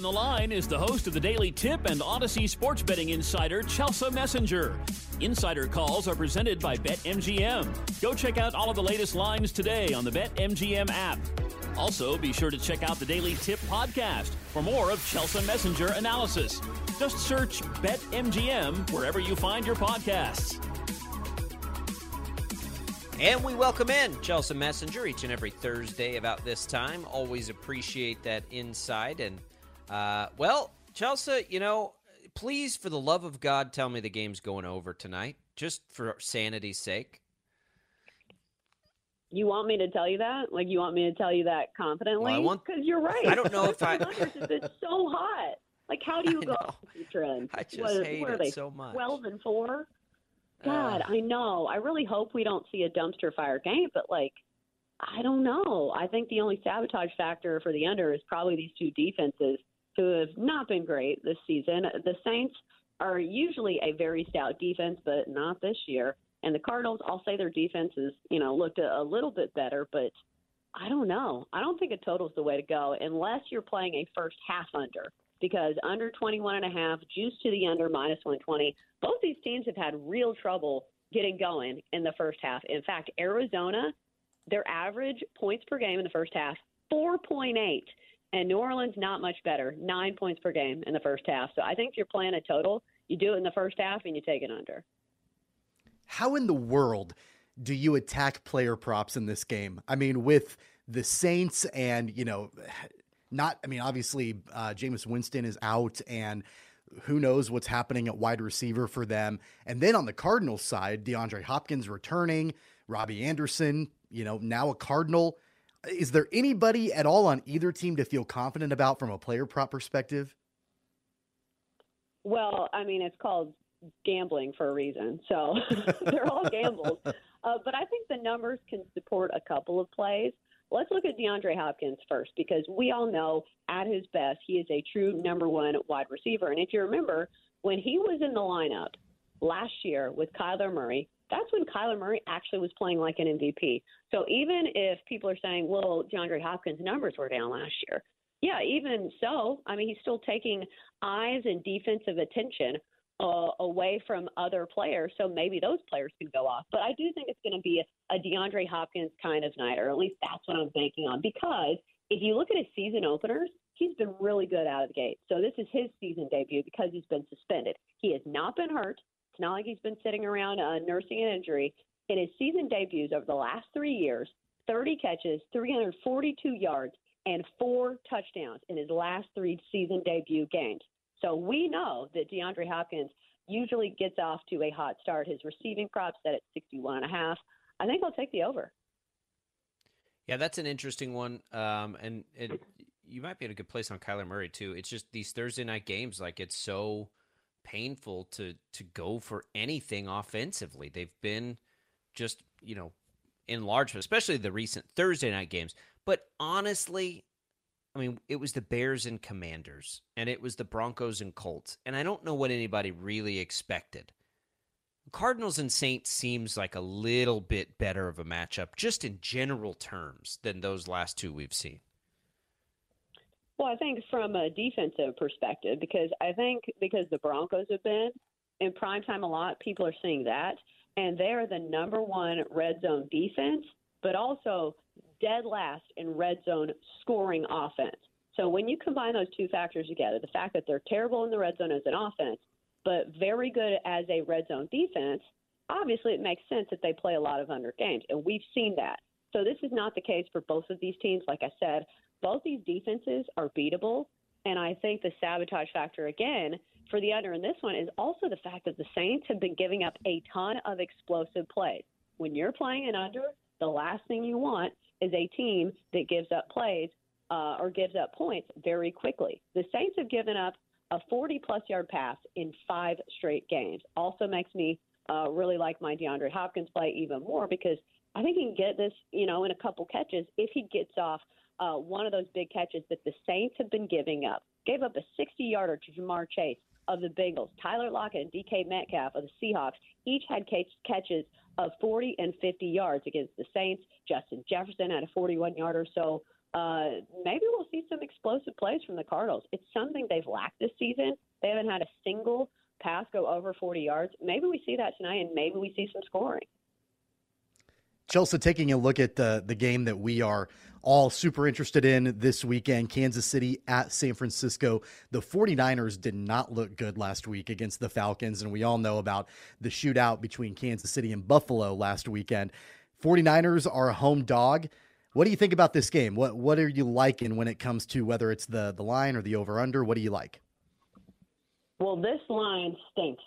On the line is the host of the Daily Tip and Odyssey Sports Betting Insider, Chelsea Messenger. Insider calls are presented by BetMGM. Go check out all of the latest lines today on the BetMGM app. Also, be sure to check out the Daily Tip podcast for more of Chelsea Messenger analysis. Just search BetMGM wherever you find your podcasts. And we welcome in Chelsea Messenger each and every Thursday about this time. Always appreciate that insight. And, well, Chelsea, you know, please, for the love of God, tell me the game's going over tonight, just for sanity's sake. You want me to tell you that? Like, you want me to tell you that confidently? Well, because you're right. I don't know if I... It's so hot. Like, how do you go off the trend? I just hate it so much. 12-4? God, I know. I really hope we don't see a dumpster fire game, but, like, I don't know. I think the only sabotage factor for the under is probably these two defenses who have not been great this season. The Saints are usually a very stout defense, but not this year. And the Cardinals, I'll say their defense is, you know, looked a little bit better, but I don't know. I don't think a total is the way to go unless you're playing a first half under, because under 21.5, juice to the under, minus 120. Both these teams have had real trouble getting going in the first half. In fact, Arizona, their average points per game in the first half, 4.8. And New Orleans, not much better, 9 points per game in the first half. So I think if you're playing a total, you do it in the first half and you take it under. How in the world do you attack player props in this game? I mean, with the Saints and, you know, obviously Jameis Winston is out and who knows what's happening at wide receiver for them. And then on the Cardinals side, DeAndre Hopkins returning, Robbie Anderson, you know, now a Cardinal. Is there anybody at all on either team to feel confident about from a player prop perspective? Well, I mean, it's called gambling for a reason. So they're all gambles. But I think the numbers can support a couple of plays. Let's look at DeAndre Hopkins first, because we all know at his best, he is a true number one wide receiver. And if you remember, when he was in the lineup last year with Kyler Murray, that's when Kyler Murray actually was playing like an MVP. So even if people are saying, well, DeAndre Hopkins' numbers were down last year. Yeah, even so, I mean, he's still taking eyes and defensive attention away from other players, so maybe those players can go off. But I do think it's going to be a DeAndre Hopkins kind of night, or at least that's what I'm banking on, because if you look at his season openers, he's been really good out of the gate. So this is his season debut because he's been suspended. He has not been hurt. It's not like he's been sitting around nursing an injury. In his season debuts over the last 3 years, 30 catches, 342 yards, and 4 touchdowns in his last 3 season debut games. So we know that DeAndre Hopkins usually gets off to a hot start. His receiving prop set at 61.5. I think I'll take the over. Yeah, that's an interesting one. And you might be in a good place on Kyler Murray too. It's just these Thursday night games, like, it's so painful to go for anything offensively. They've been just, you know, in large, especially the recent Thursday night games. But honestly, I mean, it was the Bears and Commanders, and it was the Broncos and Colts, and I don't know what anybody really expected. Cardinals and Saints seems like a little bit better of a matchup, just in general terms, than those last two we've seen. Well, I think from a defensive perspective, because the Broncos have been in primetime a lot, people are seeing that, and they're the number one red zone defense, but also dead last in red zone scoring offense. So when you combine those two factors together, the fact that they're terrible in the red zone as an offense, but very good as a red zone defense, obviously it makes sense that they play a lot of under games, and we've seen that. So this is not the case for both of these teams. Like I said, both these defenses are beatable, and I think the sabotage factor, again, for the under in this one is also the fact that the Saints have been giving up a ton of explosive plays. When you're playing an under, the last thing you want is a team that gives up plays or gives up points very quickly. The Saints have given up a 40-plus yard pass in 5 straight games. Also makes me really like my DeAndre Hopkins play even more, because I think he can get this, in a couple catches if he gets off one of those big catches that the Saints have been giving up. Gave up a 60-yarder to Jamar Chase of the Bengals. Tyler Lockett and DK Metcalf of the Seahawks each had catches of 40 and 50 yards against the Saints. Justin Jefferson had a 41-yarder. So maybe we'll see some explosive plays from the Cardinals. It's something they've lacked this season. They haven't had a single pass go over 40 yards. Maybe we see that tonight, and maybe we see some scoring. Chelsea, taking a look at the game that we are all super interested in this weekend, Kansas City at San Francisco. The 49ers did not look good last week against the Falcons, and we all know about the shootout between Kansas City and Buffalo last weekend. 49ers are a home dog. What do you think about this game? What are you liking when it comes to whether it's the line or the over-under? What do you like? Well, this line stinks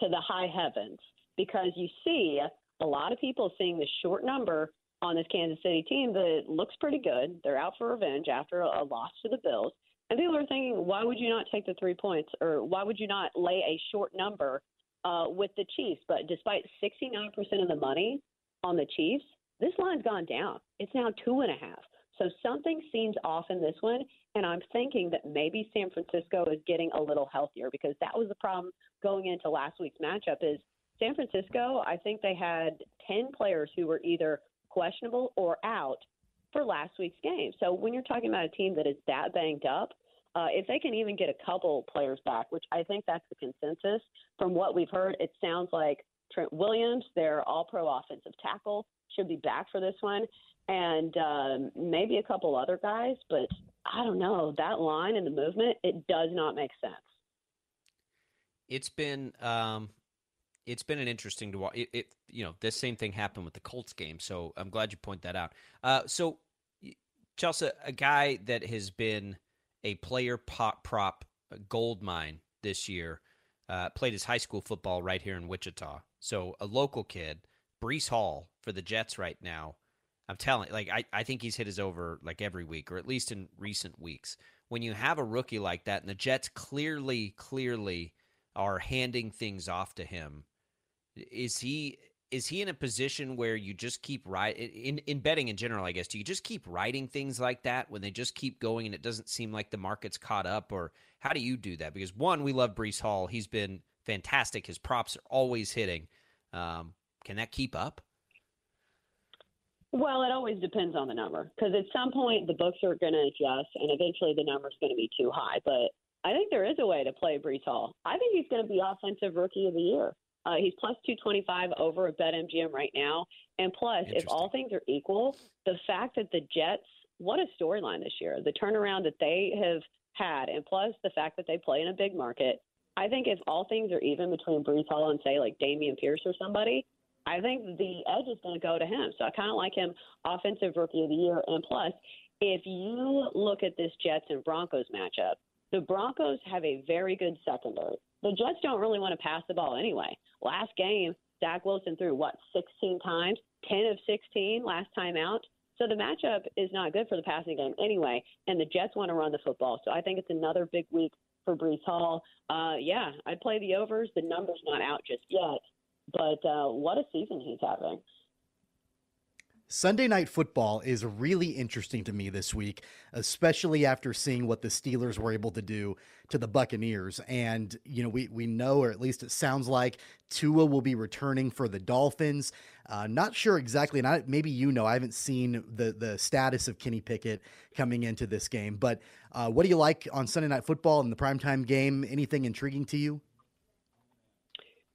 to the high heavens, because you see – a lot of people seeing the short number on this Kansas City team that looks pretty good. They're out for revenge after a loss to the Bills. And people are thinking, why would you not take the 3 points, or why would you not lay a short number with the Chiefs? But despite 69% of the money on the Chiefs, this line's gone down. It's now 2.5. So something seems off in this one, and I'm thinking that maybe San Francisco is getting a little healthier, because that was the problem going into last week's matchup is San Francisco, I think they had 10 players who were either questionable or out for last week's game. So when you're talking about a team that is that banged up, if they can even get a couple players back, which I think that's the consensus from what we've heard, it sounds like Trent Williams, their all-pro offensive tackle, should be back for this one, and maybe a couple other guys. But I don't know, that line and the movement, it does not make sense. It's been an interesting to watch. This same thing happened with the Colts game, so I'm glad you point that out. So, Chelsea, a guy that has been a player prop goldmine this year, played his high school football right here in Wichita. So, a local kid, Breece Hall for the Jets right now. I'm telling you, I think he's hit his over like every week, or at least in recent weeks. When you have a rookie like that, and the Jets clearly are handing things off to him. Is he in a position where you just keep in betting in general, I guess, do you just keep riding things like that when they just keep going and it doesn't seem like the market's caught up? Or how do you do that? Because one, we love Breece Hall. He's been fantastic. His props are always hitting. Can that keep up? Well, it always depends on the number, because at some point the books are going to adjust and eventually the number's going to be too high. But I think there is a way to play Breece Hall. I think he's going to be Offensive Rookie of the Year. He's plus 225 over at BetMGM right now. And plus, if all things are equal, the fact that the Jets, what a storyline this year, the turnaround that they have had, and plus the fact that they play in a big market, I think if all things are even between Breece Hall and, say, like Damian Pierce or somebody, I think the edge is going to go to him. So I kind of like him Offensive Rookie of the Year. And plus, if you look at this Jets and Broncos matchup, the Broncos have a very good secondary. The Jets don't really want to pass the ball anyway. Last game, Zach Wilson threw, 16 times? 10 of 16 last time out. So the matchup is not good for the passing game anyway, and the Jets want to run the football. So I think it's another big week for Breece Hall. I'd play the overs. The number's not out just yet, but what a season he's having. Sunday Night Football is really interesting to me this week, especially after seeing what the Steelers were able to do to the Buccaneers. And, we know, or at least it sounds like, Tua will be returning for the Dolphins. Not sure exactly, and I haven't seen the status of Kenny Pickett coming into this game. But what do you like on Sunday Night Football in the primetime game? Anything intriguing to you?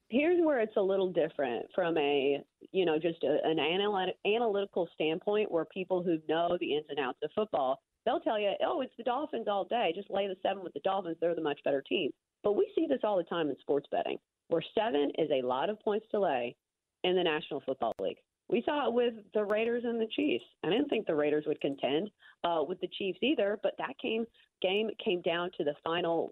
Here's where it's a little different from an analytical standpoint, where people who know the ins and outs of football They'll tell you, oh, it's the Dolphins all day. Just lay the 7 with the Dolphins. They're the much better team. But we see this all the time in sports betting, where 7 is a lot of points to lay in the National Football League. We saw it with the Raiders and the Chiefs. I didn't think the Raiders would contend with the Chiefs either, but that game came down to the final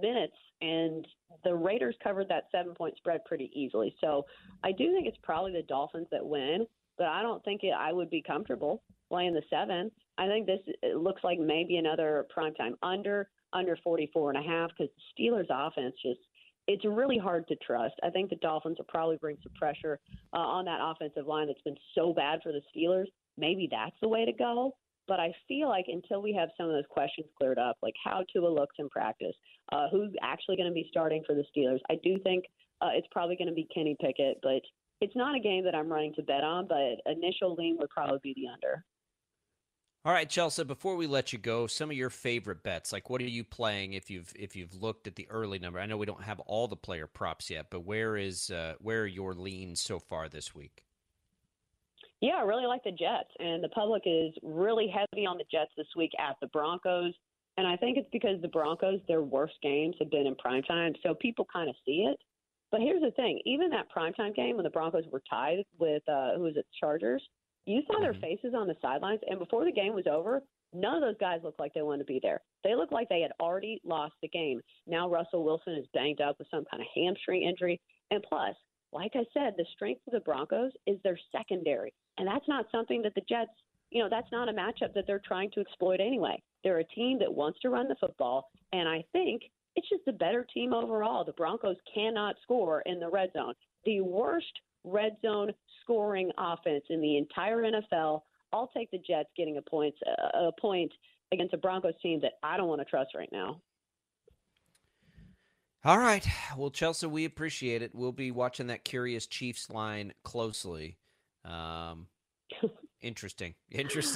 minutes, and the Raiders covered that 7-point spread pretty easily. So I do think it's probably the Dolphins that win, but I don't think I would be comfortable playing the 7. I think it looks like maybe another primetime under 44.5, because the Steelers' offense just – it's really hard to trust. I think the Dolphins will probably bring some pressure on that offensive line that's been so bad for the Steelers. Maybe that's the way to go. But I feel like until we have some of those questions cleared up, like how Tua looks in practice, who's actually going to be starting for the Steelers, I do think it's probably going to be Kenny Pickett. But it's not a game that I'm running to bet on, but initial lean would probably be the under. All right, Chelsea, before we let you go, some of your favorite bets. Like, what are you playing if you've looked at the early number? I know we don't have all the player props yet, but where are your leans so far this week? Yeah, I really like the Jets, and the public is really heavy on the Jets this week at the Broncos. And I think it's because the Broncos, their worst games have been in primetime, so people kind of see it. But here's the thing. Even that primetime game when the Broncos were tied with, Chargers, you saw their faces on the sidelines, and before the game was over, none of those guys looked like they wanted to be there. They looked like they had already lost the game. Now Russell Wilson is banged up with some kind of hamstring injury. And plus, like I said, the strength of the Broncos is their secondary, and that's not something that the Jets, that's not a matchup that they're trying to exploit anyway. They're a team that wants to run the football, and I think it's just a better team overall. The Broncos cannot score in the red zone. The worst red zone scoring offense in the entire NFL. I'll take the Jets getting a point against a Broncos team that I don't want to trust right now. All right. Well, Chelsea, we appreciate it. We'll be watching that curious Chiefs line closely. Interesting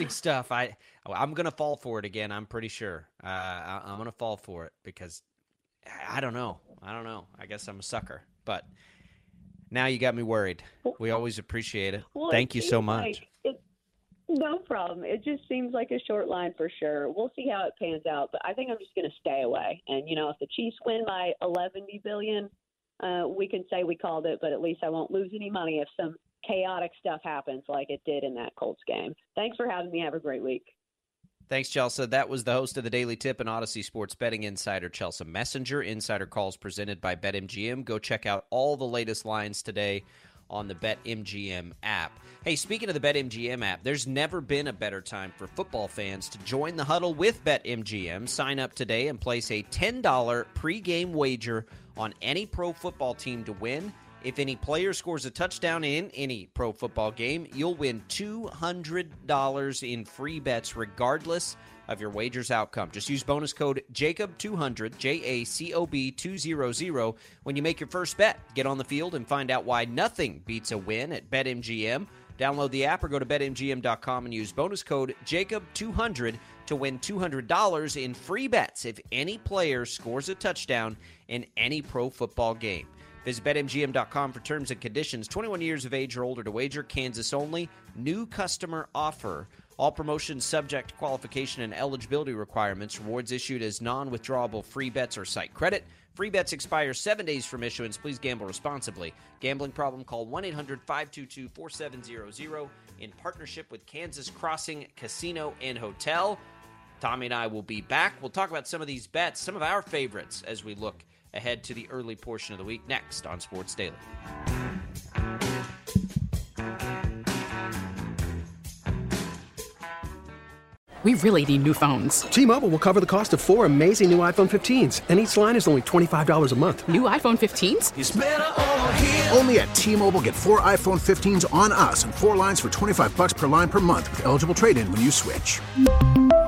stuff. I'm going to fall for it again. I'm pretty sure I'm going to fall for it because I don't know. I guess I'm a sucker, but now you got me worried. We always appreciate it. Well, thank you so much. No problem. It just seems like a short line for sure. We'll see how it pans out, but I think I'm just going to stay away. And, if the Chiefs win by $11 billion, we can say we called it, but at least I won't lose any money if some chaotic stuff happens like it did in that Colts game. Thanks for having me. Have a great week. Thanks, Chelsea. That was the host of the Daily Tip and Odyssey Sports Betting Insider, Chelsea Messenger. Insider calls presented by BetMGM. Go check out all the latest lines today on the BetMGM app. Hey, speaking of the BetMGM app, there's never been a better time for football fans to join the huddle with BetMGM. Sign up today and place a $10 pregame wager on any pro football team to win. If any player scores a touchdown in any pro football game, you'll win $200 in free bets regardless of your wager's outcome. Just use bonus code JACOB200, JACOB200, when you make your first bet. Get on the field and find out why nothing beats a win at BetMGM. Download the app or go to BetMGM.com and use bonus code JACOB200 to win $200 in free bets if any player scores a touchdown in any pro football game. Visit BetMGM.com for terms and conditions. 21 years of age or older to wager. Kansas only. New customer offer. All promotions subject to qualification and eligibility requirements. Rewards issued as non-withdrawable free bets or site credit. Free bets expire 7 days from issuance. Please gamble responsibly. Gambling problem? Call 1-800-522-4700 in partnership with Kansas Crossing Casino and Hotel. Tommy and I will be back. We'll talk about some of these bets, some of our favorites as we look ahead to the early portion of the week next on Sports Daily. We really need new phones. T-Mobile will cover the cost of four amazing new iPhone 15s, and each line is only $25 a month. New iPhone 15s? It's better over here. Only at T-Mobile, get four iPhone 15s on us and four lines for $25 per line per month with eligible trade-in when you switch.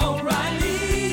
O'Reilly.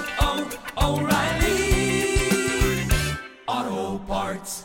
O, O, O'Reilly Auto Parts.